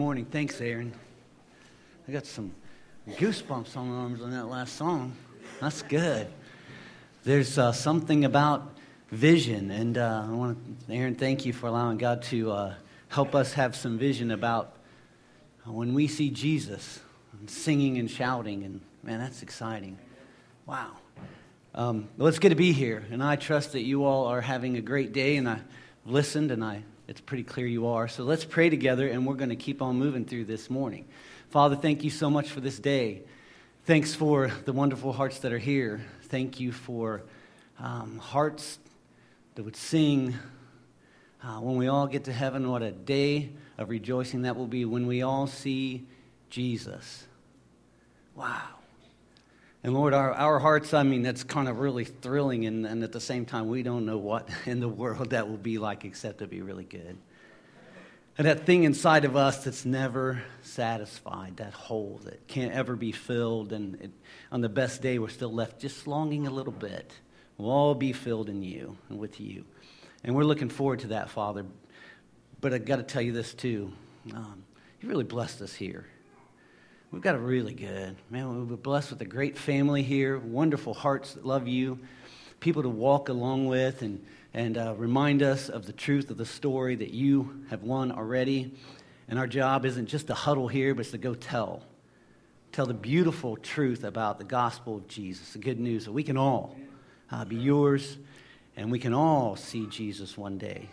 morning. Thanks, Aaron. I got some goosebumps on my arms on that last song. That's good. There's something about vision, and I want to, Aaron, thank you for allowing God to help us have some vision about when we see Jesus singing and shouting, and man, that's exciting. Wow. Well, it's good to be here, and I trust that you all are having a great day, and I've listened, and it's pretty clear you are. So let's pray together, and we're going to keep on moving through this morning. Father, thank you so much for this day. Thanks for the wonderful hearts that are here. Thank you for hearts that would sing. When we all get to heaven, what a day of rejoicing that will be when we all see Jesus. Wow. And Lord, our hearts, I mean, that's kind of really thrilling, and at the same time, we don't know what in the world that will be like, except it'll be really good. And that thing inside of us that's never satisfied, that hole that can't ever be filled, and on the best day, we're still left just longing a little bit. We'll all be filled in you and with you. And we're looking forward to that, Father. But I've got to tell you this, too. You really blessed us here. We've got a really good, man, we're blessed with a great family here, wonderful hearts that love you, people to walk along with and remind us of the truth of the story that you have won already. And our job isn't just to huddle here, but it's to go tell the beautiful truth about the gospel of Jesus, the good news that we can all be yours, and we can all see Jesus one day,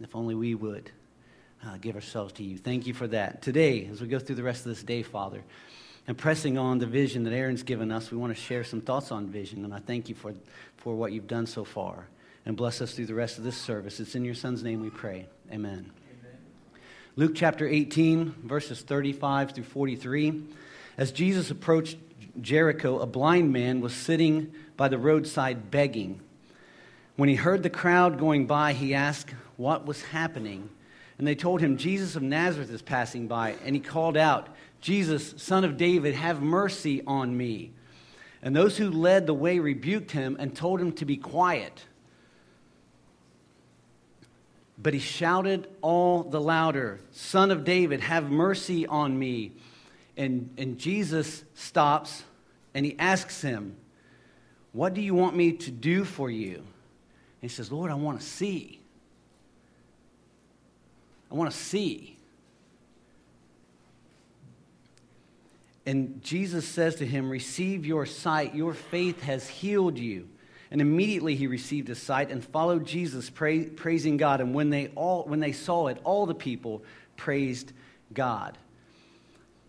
if only we would. Give ourselves to you. Thank you for that. Today, as we go through the rest of this day, Father, and pressing on the vision that Aaron's given us, we want to share some thoughts on vision, and I thank you for what you've done so far. And bless us through the rest of this service. It's in your Son's name we pray. Amen. Amen. Luke chapter 18, verses 35 through 43. As Jesus approached Jericho, a blind man was sitting by the roadside begging. When he heard the crowd going by, he asked what was happening. And they told him, Jesus of Nazareth is passing by. And he called out, Jesus, Son of David, have mercy on me. And those who led the way rebuked him and told him to be quiet. But he shouted all the louder, Son of David, have mercy on me. And Jesus stops and he asks him, what do you want me to do for you? And he says, Lord, I want to see. I want to see. And Jesus says to him, receive your sight. Your faith has healed you. And immediately he received his sight and followed Jesus, praising God. And when they saw it, all the people praised God.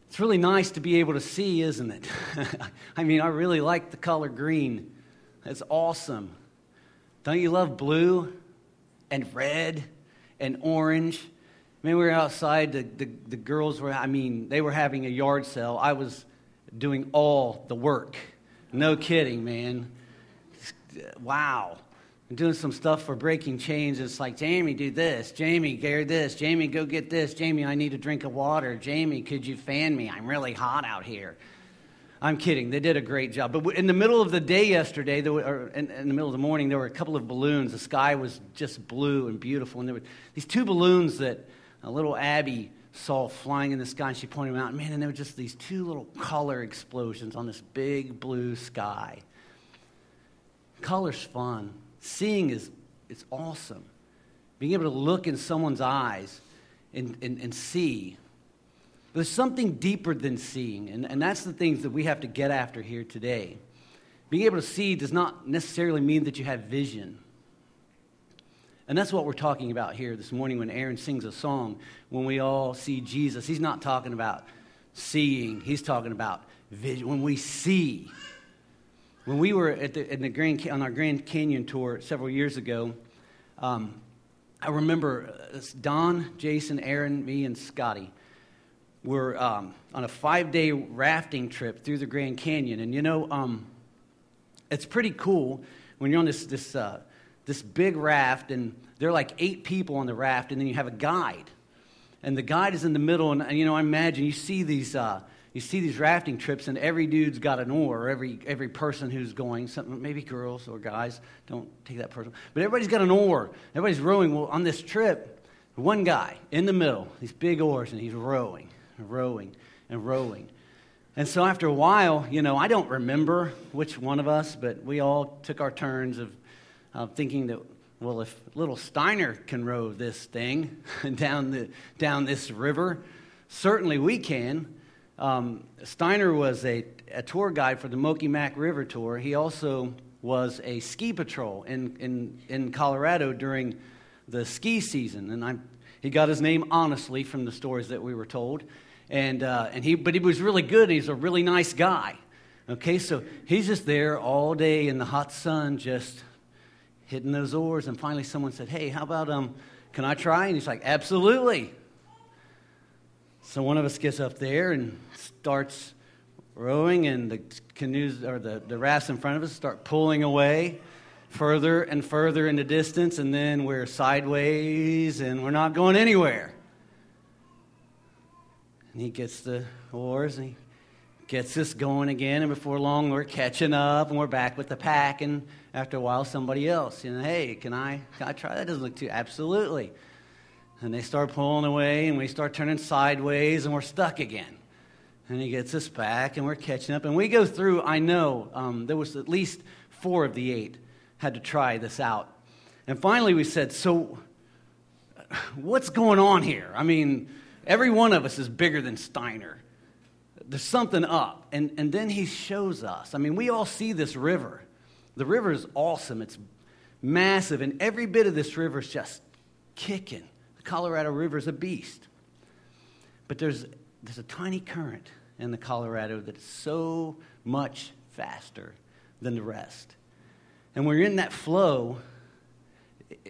It's really nice to be able to see, isn't it? I mean, I really like the color green. That's awesome. Don't you love blue and red and orange? I mean, we were outside, the girls were, I mean, they were having a yard sale. I was doing all the work. No kidding, man. Wow. I'm doing some stuff for Breaking Chains. It's like, Jamie, do this. Jamie, Gary, this. Jamie, go get this. Jamie, I need a drink of water. Jamie, could you fan me? I'm really hot out here. I'm kidding. They did a great job. But in the middle of the day yesterday, in the middle of the morning, there were a couple of balloons. The sky was just blue and beautiful. And there were these two balloons that a little Abby saw flying in the sky, and she pointed them out. Man, and there were just these two little color explosions on this big blue sky. Color's fun. Seeing it's awesome. Being able to look in someone's eyes and see. But there's something deeper than seeing, and that's the things that we have to get after here today. Being able to see does not necessarily mean that you have vision. And that's what we're talking about here this morning when Aaron sings a song, when we all see Jesus. He's not talking about seeing. He's talking about vision. When we see. When we were on our Grand Canyon tour several years ago, I remember Don, Jason, Aaron, me, and Scotty were on a 5-day rafting trip through the Grand Canyon. And, you know, it's pretty cool when you're on this big raft, and there are like 8 people on the raft, and then you have a guide, and the guide is in the middle. And you know, I imagine you see these rafting trips, and every dude's got an oar, or every person who's going, something, maybe girls or guys, don't take that personal, but everybody's got an oar, everybody's rowing. Well, on this trip, One guy in the middle, these big oars, and he's rowing and rowing and rowing. And so after a while, you know, I don't remember which one of us, but we all took our turns of thinking that, well, if little Steiner can row this thing down this river, certainly we can. Steiner was a tour guide for the Moki Mac River Tour. He also was a ski patrol in Colorado during the ski season, and he got his name honestly from the stories that we were told. But he was really good. He's a really nice guy. Okay, so he's just there all day in the hot sun, just hitting those oars, and finally someone said, "Hey, how about can I try?" And he's like, "Absolutely." So one of us gets up there and starts rowing, and the canoes or the rafts in front of us start pulling away further and further in the distance, and then we're sideways and we're not going anywhere. And he gets the oars and he gets us going again, and before long we're catching up and we're back with the pack. And after a while, somebody else, you know, "Hey, can I try? That doesn't look too..." "Absolutely." And they start pulling away, and we start turning sideways, and we're stuck again. And he gets us back, and we're catching up. And we go through, I know, there was at least 4 of the 8 had to try this out. And finally we said, "So what's going on here? I mean, every one of us is bigger than Steiner. There's something up." And then he shows us. I mean, we all see this river. The river is awesome. It's massive, and every bit of this river is just kicking. Colorado River is a beast, but there's a tiny current in the Colorado that's so much faster than the rest, and when you're in that flow,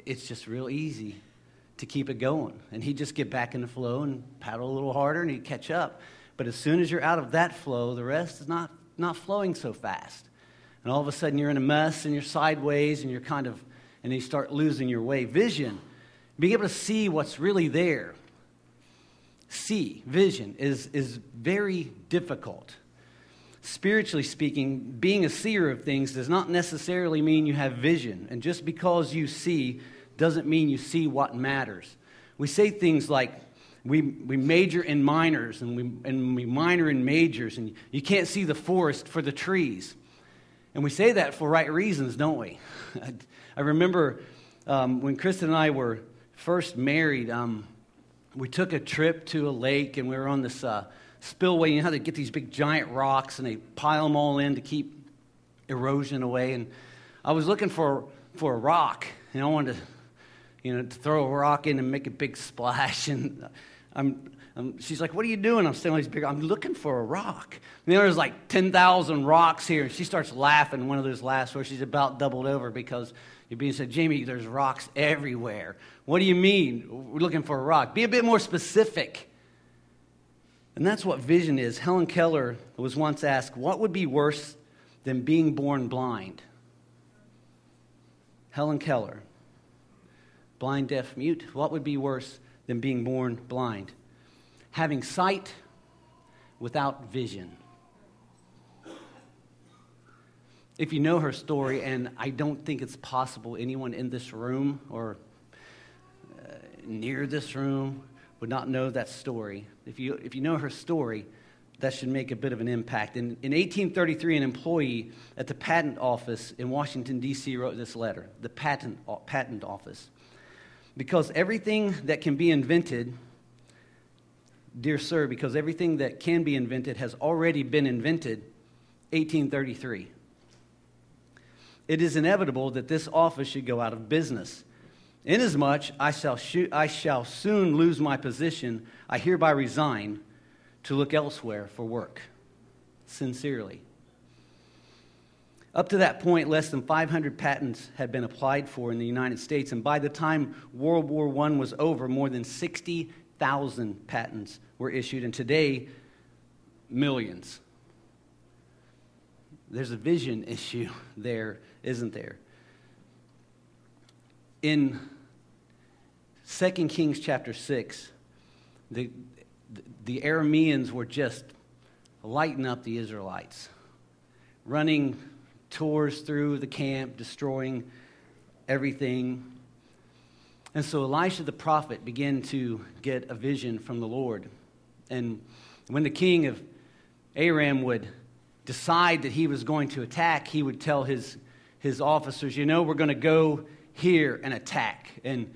it's just real easy to keep it going, and he'd just get back in the flow and paddle a little harder, and he'd catch up. But as soon as you're out of that flow, the rest is not flowing so fast, and all of a sudden you're in a mess, and you're sideways, and and you start losing your way. Vision. Being able to see what's really there, vision, is very difficult. Spiritually speaking, being a seer of things does not necessarily mean you have vision. And just because you see doesn't mean you see what matters. We say things like, we major in minors, and we minor in majors, and you can't see the forest for the trees. And we say that for right reasons, don't we? I remember when Kristen and I were first married, we took a trip to a lake, and we were on this spillway. You know how they get these big giant rocks and they pile them all in to keep erosion away. And I was looking for a rock, and I wanted to, you know, to throw a rock in and make a big splash. And she's like, "What are you doing?" I'm saying, "I'm looking for a rock." And there's like 10,000 rocks here, and she starts laughing. One of those laughs where she's about doubled over because Being said, "Jamie, there's rocks everywhere. What do you mean we're looking for a rock? Be a bit more specific." And that's what vision is. Helen Keller was once asked, what would be worse than being born blind? Helen Keller, blind, deaf, mute. What would be worse than being born blind? Having sight without vision. If you know her story, and I don't think it's possible anyone in this room or near this room would not know that story. If you know her story, that should make a bit of an impact. In 1833, an employee at the patent office in Washington, D.C. wrote this letter, the patent office. Dear sir, because everything that can be invented has already been invented, 1833. It is inevitable that this office should go out of business. Inasmuch I shall soon lose my position, I hereby resign to look elsewhere for work. Sincerely. Up to that point, less than 500 patents had been applied for in the United States, and by the time World War I was over, more than 60,000 patents were issued, and today, millions. There's a vision issue there, isn't there? In 2 Kings chapter 6, the Arameans were just lighting up the Israelites, running tours through the camp, destroying everything. And so Elisha the prophet began to get a vision from the Lord. And when the king of Aram would decide that he was going to attack, he would tell his officers, you know, we're going to go here and attack. And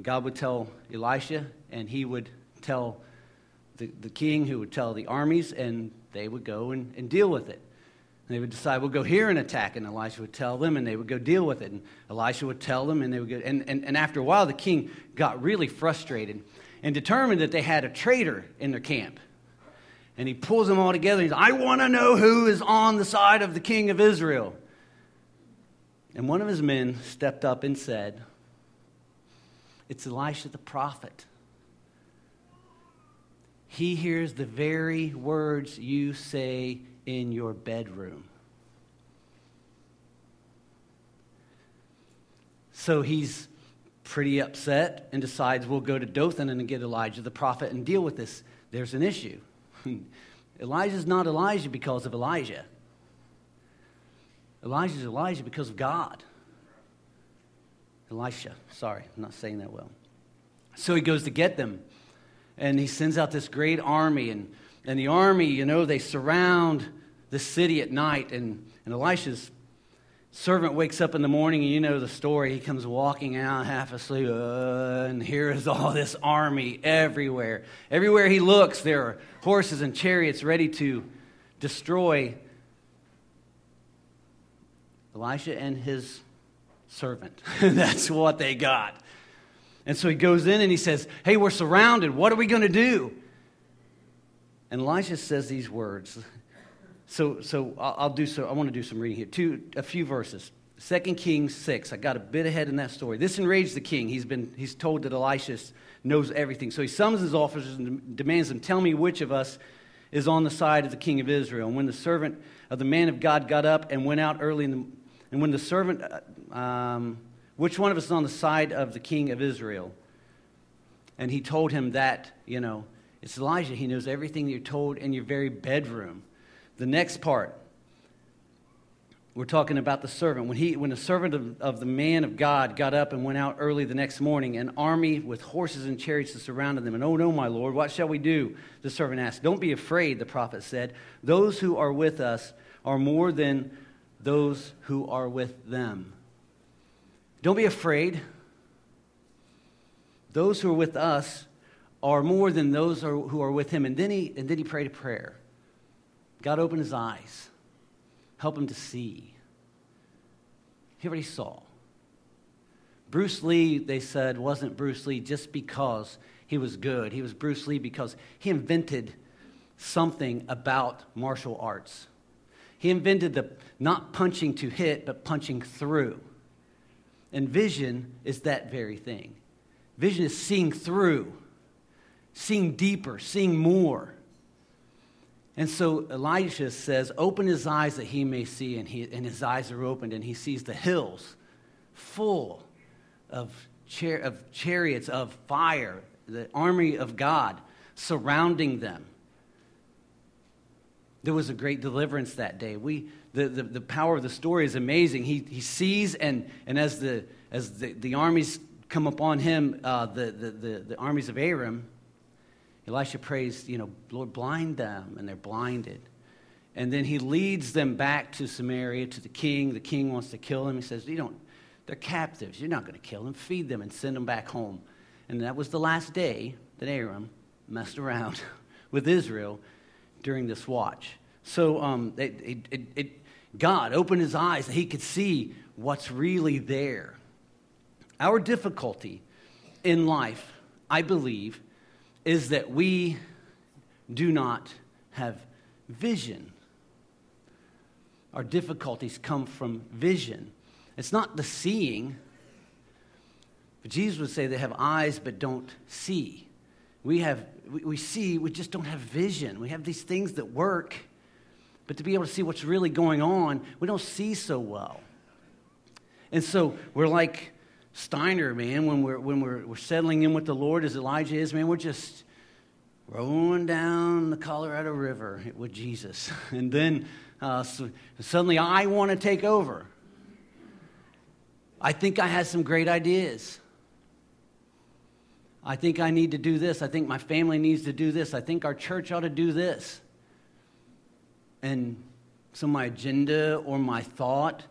God would tell Elisha, and he would tell the king, who would tell the armies, and they would go and deal with it. And they would decide, we'll go here and attack, and Elisha would tell them, and they would go deal with it. And Elisha would tell them, and they would go. And after a while, the king got really frustrated and determined that they had a traitor in their camp. And he pulls them all together. He says, I want to know who is on the side of the king of Israel. And one of his men stepped up and said, it's Elisha the prophet. He hears the very words you say in your bedroom. So he's pretty upset and decides we'll go to Dothan and get Elijah the prophet and deal with this. There's an issue. Elijah's not Elijah because of Elijah. Elijah's Elijah because of God. Elisha, sorry, I'm not saying that well. So he goes to get them, and he sends out this great army, and the army, you know, they surround the city at night, and Elisha's servant wakes up in the morning, and you know the story. He comes walking out half asleep, and here is all this army everywhere. Everywhere he looks, there are horses and chariots ready to destroy Elisha and his servant. That's what they got. And so he goes in and he says, hey, we're surrounded. What are we going to do? And Elisha says these words. So I'll do so. I want to do some reading here. A few verses. 2 Kings 6. I got a bit ahead in that story. This enraged the king. He's told that Elisha knows everything. So he summons his officers and demands them, tell me which of us is on the side of the king of Israel. And when the servant of the man of God got up and went out early in the and when the servant, which one of us is on the side of the king of Israel? And he told him that, you know, it's Elijah. He knows everything you're told in your very bedroom. The next part, we're talking about the servant. When the servant of the man of God got up and went out early the next morning, an army with horses and chariots surrounded them. And, oh, no, my Lord, what shall we do? The servant asked. Don't be afraid, the prophet said. Those who are with us are more than those who are with them. Don't be afraid. Those who are with us are more than those who are with him. And then he prayed a prayer. God opened his eyes. Help him to see. He already saw. Bruce Lee, they said, wasn't Bruce Lee just because he was good. He was Bruce Lee because he invented something about martial arts. He invented the not punching to hit, but punching through. And vision is that very thing. Vision is seeing through, seeing deeper, seeing more. And so Elisha says, open his eyes that he may see, and his eyes are opened, and he sees the hills full of chariots, of fire, the army of God surrounding them. There was a great deliverance that day. The power of the story is amazing. He sees, and as the armies come upon him, the armies of Aram, Elisha prays, you know, Lord, blind them, and they're blinded. And then he leads them back to Samaria, to the king. The king wants to kill him. He says, they're captives. You're not going to kill them. Feed them and send them back home. And that was the last day that Aram messed around with Israel during this watch. So God opened his eyes that he could see what's really there. Our difficulty in life, I believe, is that we do not have vision. Our difficulties come from vision. It's not the seeing. But Jesus would say they have eyes but don't see. We see, we just don't have vision. We have these things that work, but to be able to see what's really going on, we don't see so well. And so we're like Steiner, man, when we're settling in with the Lord as Elijah is, man, we're just rolling down the Colorado River with Jesus. And then suddenly I want to take over. I think I had some great ideas. I think I need to do this. I think my family needs to do this. I think our church ought to do this. And so my agenda or my thought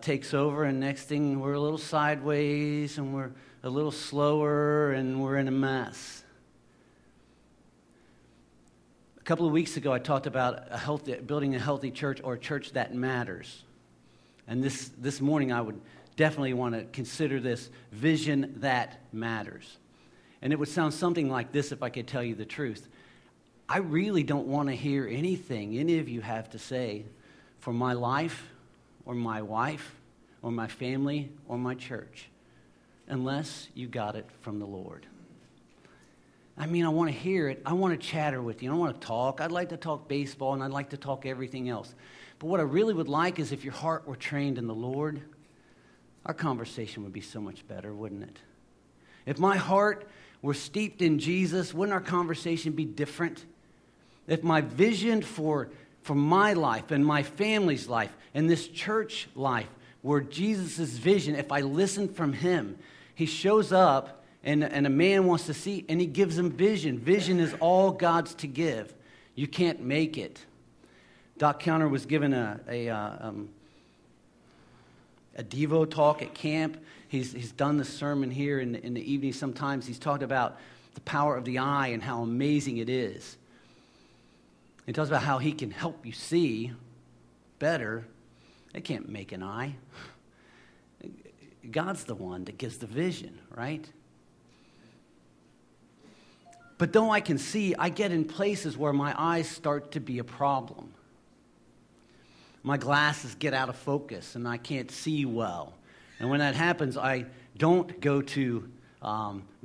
takes over, and next thing we're a little sideways and we're a little slower and we're in a mess. A couple of weeks ago, I talked about building a healthy church, or a church that matters. And this morning, I would definitely want to consider this vision that matters. And it would sound something like this if I could tell you the truth. I really don't want to hear anything any of you have to say for my life or my wife or my family or my church unless you got it from the Lord. I mean, I want to hear it. I want to chatter with you. I don't want to talk. I'd like to talk baseball, and I'd like to talk everything else. But what I really would like is if your heart were trained in the Lord, our conversation would be so much better, wouldn't it? If my heart were steeped in Jesus, wouldn't our conversation be different? If my vision for my life and my family's life and this church life were Jesus' vision, if I listened from him, he shows up and a man wants to see, and he gives him vision. Vision is all God's to give. You can't make it. Doc Counter was given a Devo talk at camp. He's done the sermon here in the evening sometimes. He's talked about the power of the eye and how amazing it is. He talks about how he can help you see better. They can't make an eye. God's the one that gives the vision, right? But though I can see, I get in places where my eyes start to be a problem. My glasses get out of focus, and I can't see well. And when that happens, I don't go to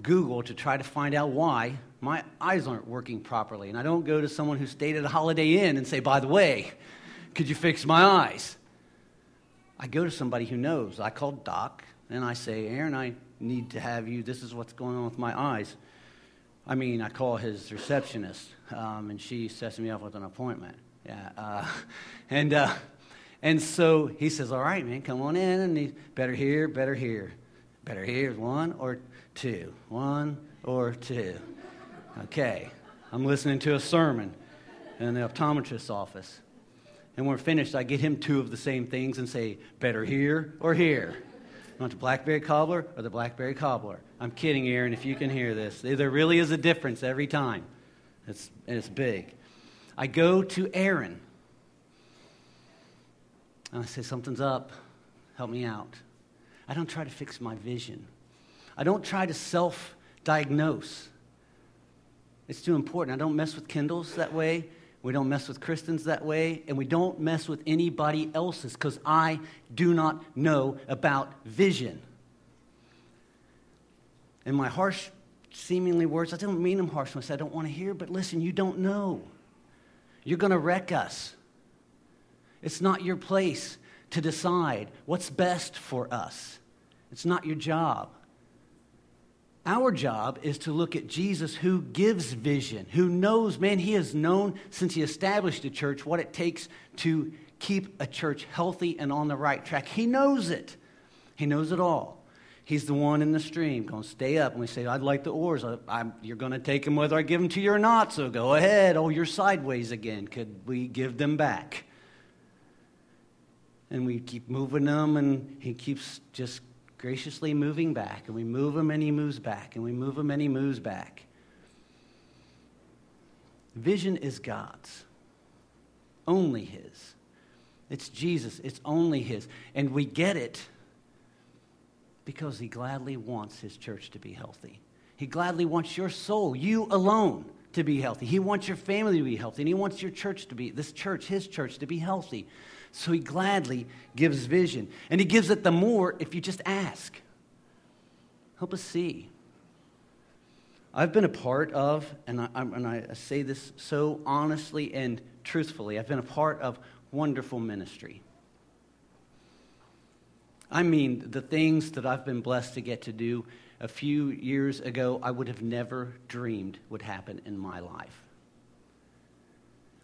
Google to try to find out why my eyes aren't working properly. And I don't go to someone who stayed at a Holiday Inn and say, by the way, could you fix my eyes? I go to somebody who knows. I call Doc, and I say, Aaron, I need to have you. This is what's going on with my eyes. I mean, I call his receptionist, and she sets me up with an appointment. Yeah, and so he says, all right, man, come on in. And he, better here, better here. Better here is one or two. One or two. Okay. I'm listening to a sermon in the optometrist's office. And when we're finished, I get him two of the same things and say, better here or here. You want the blackberry cobbler or the blackberry cobbler? I'm kidding, Aaron, if you can hear this. There really is a difference every time. It's big. I go to Aaron. And I say, something's up. Help me out. I don't try to fix my vision. I don't try to self-diagnose. It's too important. I don't mess with Kindles that way. We don't mess with Kristen's that way. And we don't mess with anybody else's, because I do not know about vision. And my harsh, seemingly words, I don't mean them harsh when I say I don't want to hear, but listen, you don't know. You're going to wreck us. It's not your place to decide what's best for us. It's not your job. Our job is to look at Jesus, who gives vision, who knows, man, he has known since he established a church what it takes to keep a church healthy and on the right track. He knows it. He knows it all. He's the one in the stream going to stay up. And we say, I'd like the oars. You're going to take them whether I give them to you or not, so go ahead. Oh, you're sideways again. Could we give them back? And we keep moving him, and he keeps just graciously moving back. And we move him, and he moves back. And we move him, and he moves back. Vision is God's. Only his. It's Jesus. It's only his. And we get it because he gladly wants his church to be healthy. He gladly wants your soul, you alone, to be healthy. He wants your family to be healthy, and he wants your church to be, this church, his church, to be healthy. So he gladly gives vision. And he gives it the more if you just ask. Help us see. I've been a part of, and I say this so honestly and truthfully, I've been a part of wonderful ministry. I mean, the things that I've been blessed to get to do a few years ago, I would have never dreamed would happen in my life.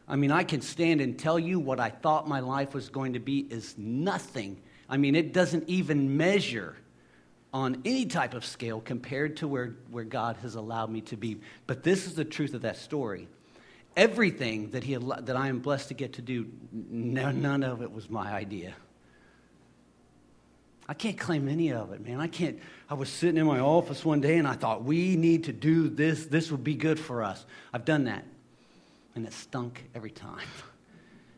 I mean, I can stand and tell you what I thought my life was going to be is nothing. I mean, it doesn't even measure on any type of scale compared to where God has allowed me to be. But this is the truth of that story. Everything that that I am blessed to get to do, none of it was my idea. I can't claim any of it, man. I can't. I was sitting in my office one day and I thought, we need to do this. This would be good for us. I've done that. And it stunk every time.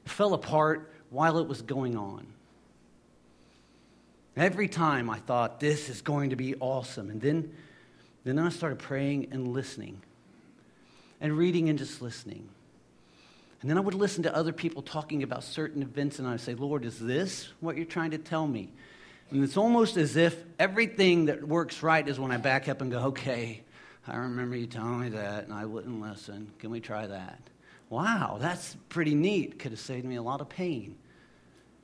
It fell apart while it was going on. Every time I thought, this is going to be awesome. And then I started praying and listening and reading and just listening. And then I would listen to other people talking about certain events and I would say, Lord, is this what you're trying to tell me? And it's almost as if everything that works right is when I back up and go, okay, I remember you telling me that, and I wouldn't listen. Can we try that? Wow, that's pretty neat. Could have saved me a lot of pain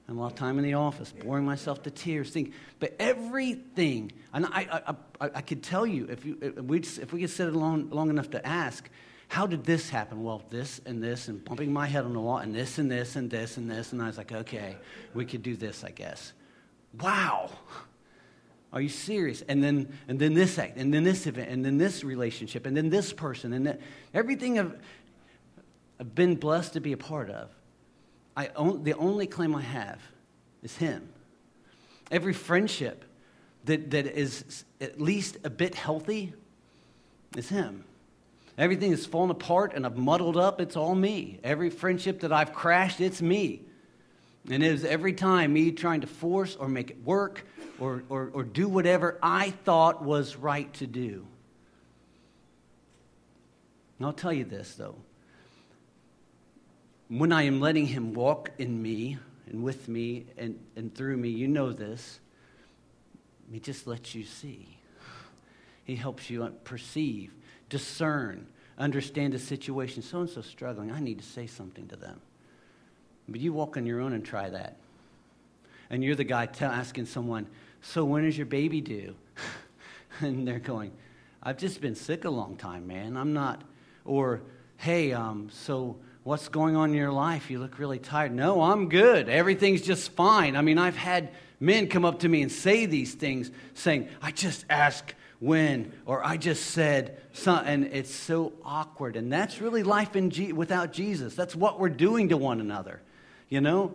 and a lot of time in the office, boring myself to tears. But everything, and I could tell you, if we could sit alone long enough to ask, how did this happen? Well, this and this, and bumping my head on the wall, and this and this and this and this, and I was like, okay, we could do this, I guess. Wow, are you serious? And then this act, and then this event, and then this relationship, and then this person, and that, everything I've been blessed to be a part of. The only claim I have is Him. Every friendship that is at least a bit healthy is Him. Everything that's fallen apart and I've muddled up, it's all me. Every friendship that I've crashed, it's me. And it was every time me trying to force or make it work or do whatever I thought was right to do. And I'll tell you this, though. When I am letting Him walk in me and with me and through me, you know this, He just lets you see. He helps you perceive, discern, understand a situation. So-and-so's struggling. I need to say something to them. But you walk on your own and try that. And you're the guy asking someone, so when is your baby due? And they're going, I've just been sick a long time, man. I'm not. Or, hey, so what's going on in your life? You look really tired. No, I'm good. Everything's just fine. I mean, I've had men come up to me and say these things, saying, I just asked when, or I just said something. And it's so awkward. And that's really life in without Jesus. That's what we're doing to one another. You know,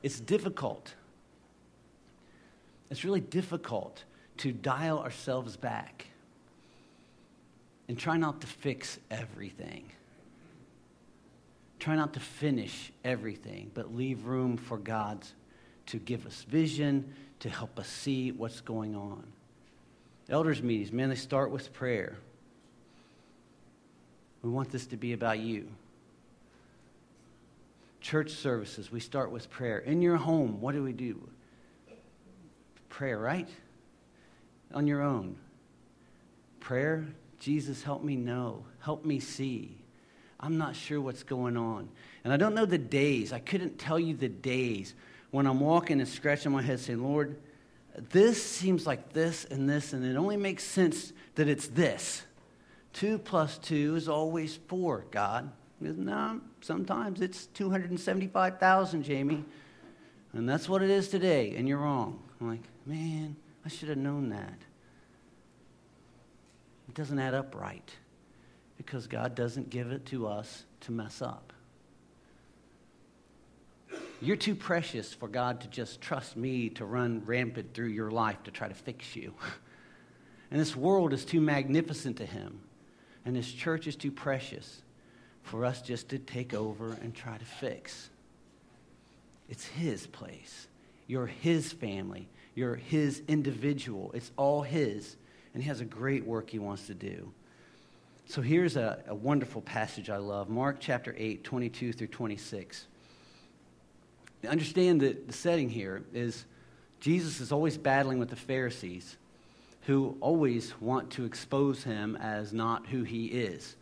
it's difficult. It's really difficult to dial ourselves back and try not to fix everything. Try not to finish everything, but leave room for God to give us vision, to help us see what's going on. Elders meetings, man, they start with prayer. We want this to be about you. Church services, we start with prayer. In your home, what do we do? Prayer, right? On your own. Prayer, Jesus, help me know. Help me see. I'm not sure what's going on. And I don't know the days. I couldn't tell you the days when I'm walking and scratching my head saying, Lord, this seems like this and this, and it only makes sense that it's this. 2 plus 2 is always 4, God. No, sometimes it's 275,000, Jamie. And that's what it is today, and you're wrong. I'm like, man, I should have known that. It doesn't add up right because God doesn't give it to us to mess up. You're too precious for God to just trust me to run rampant through your life to try to fix you. And this world is too magnificent to Him, and this church is too precious for us just to take over and try to fix. It's His place. You're His family. You're His individual. It's all His, and He has a great work He wants to do. So here's a wonderful passage I love, Mark chapter 8, 22 through 26. Understand that the setting here is Jesus is always battling with the Pharisees, who always want to expose Him as not who He is.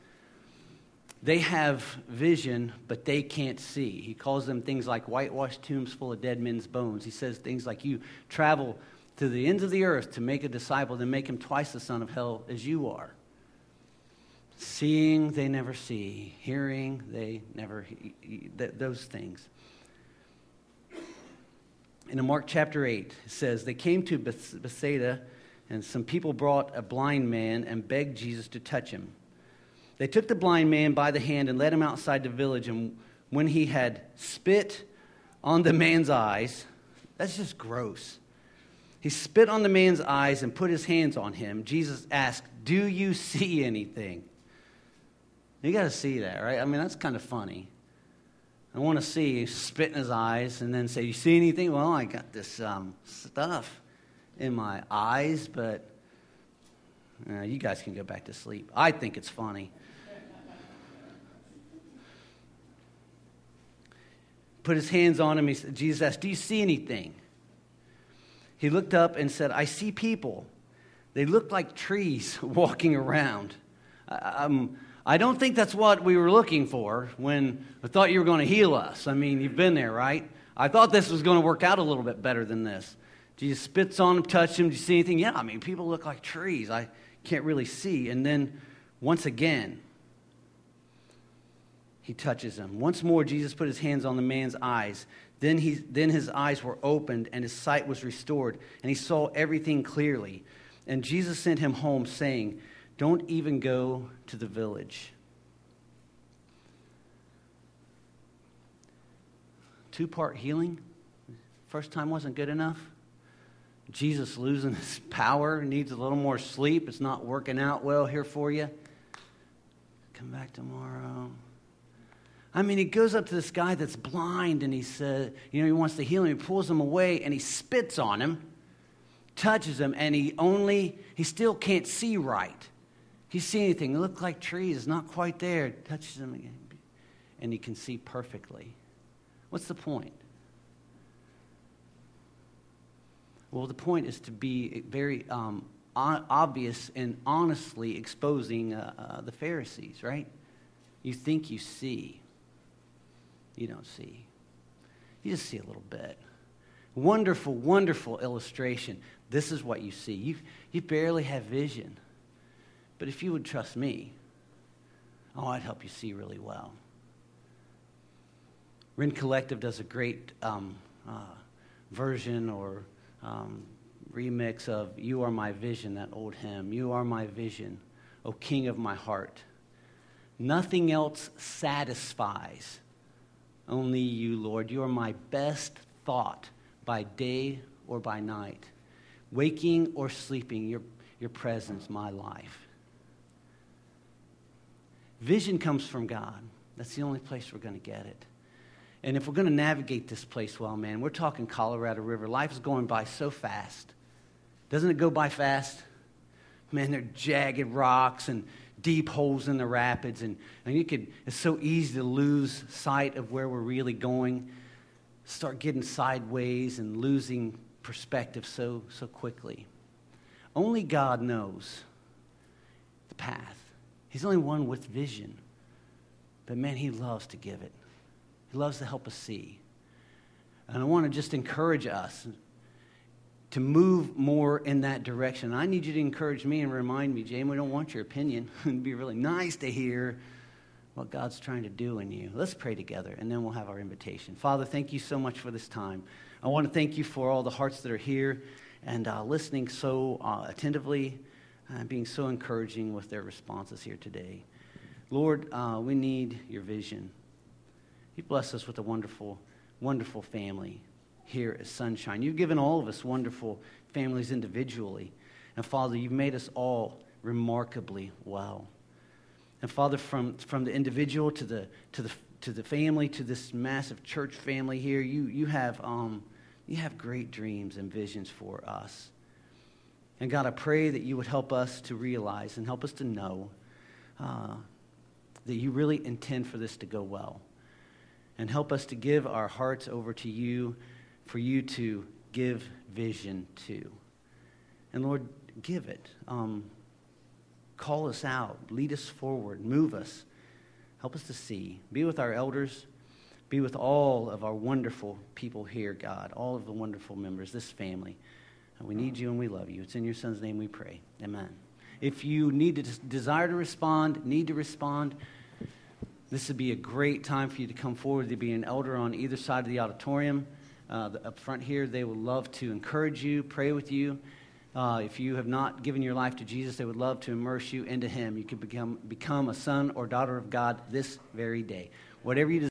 They have vision, but they can't see. He calls them things like whitewashed tombs full of dead men's bones. He says things like, you travel to the ends of the earth to make a disciple, then make him twice the son of hell as you are. Seeing, they never see. Hearing, they never hear. Those things. And in Mark chapter 8, it says, they came to Bethsaida, and some people brought a blind man and begged Jesus to touch him. They took the blind man by the hand and led him outside the village. And when he had spit on the man's eyes, that's just gross. He spit on the man's eyes and put his hands on him. Jesus asked, do you see anything? You got to see that, right? I mean, that's kind of funny. I want to see spit in his eyes and then say, you see anything? Well, I got this stuff in my eyes, but you guys can go back to sleep. I think it's funny. Put his hands on him. Jesus asked, do you see anything? He looked up and said, I see people. They look like trees walking around. I don't think that's what we were looking for when I thought you were going to heal us. I mean, you've been there, right? I thought this was going to work out a little bit better than this. Jesus spits on him, touched him. Do you see anything? Yeah, I mean, people look like trees. I can't really see. And then once again, he touches him. Once more, Jesus put his hands on the man's eyes. Then his eyes were opened and his sight was restored, and he saw everything clearly. And Jesus sent him home saying, don't even go to the village. Two-part healing. First time wasn't good enough. Jesus losing his power, needs a little more sleep. It's not working out well here for you. Come back tomorrow. I mean, he goes up to this guy that's blind, and he says, you know, he wants to heal him. He pulls him away, and he spits on him, touches him, and he still can't see right. He see anything. They look like trees. It's not quite there. Touches him again, and he can see perfectly. What's the point? Well, the point is to be very obvious and honestly exposing the Pharisees, right? You think you see. You don't see. You just see a little bit. Wonderful, wonderful illustration. This is what you see. You barely have vision. But if you would trust me, I'd help you see really well. Rin Collective does a great version or remix of You Are My Vision, that old hymn. You are my vision, O King of my heart. Nothing else satisfies, only you, Lord. You are my best thought by day or by night. Waking or sleeping, your presence, my life. Vision comes from God. That's the only place we're going to get it. And if we're going to navigate this place well, man, we're talking Colorado River. Life is going by so fast. Doesn't it go by fast? Man, they're jagged rocks and deep holes in the rapids. And it's so easy to lose sight of where we're really going. Start getting sideways and losing perspective so quickly. Only God knows the path. He's only one with vision. But man, he loves to give it. He loves to help us see. And I want to just encourage us to move more in that direction. I need you to encourage me and remind me, Jamie, we don't want your opinion. It'd be really nice to hear what God's trying to do in you. Let's pray together, and then we'll have our invitation. Father, thank you so much for this time. I want to thank you for all the hearts that are here and listening so attentively and being so encouraging with their responses here today. Lord, we need your vision. You bless us with a wonderful, wonderful family here at Sunshine. You've given all of us wonderful families individually. And, Father, you've made us all remarkably well. And, Father, from the individual to the family, to this massive church family here, you have great dreams and visions for us. And, God, I pray that you would help us to realize and help us to know that you really intend for this to go well. And help us to give our hearts over to you, for you to give vision to. And Lord, give it. Call us out. Lead us forward. Move us. Help us to see. Be with our elders. Be with all of our wonderful people here, God. All of the wonderful members, this family. And we need you and we love you. It's in your son's name we pray. Amen. If you need to desire to respond, this would be a great time for you to come forward. There'd be an elder on either side of the auditorium. up front here. They would love to encourage you, pray with you. If you have not given your life to Jesus, they would love to immerse you into him. You could become a son or daughter of God this very day. Whatever you desire.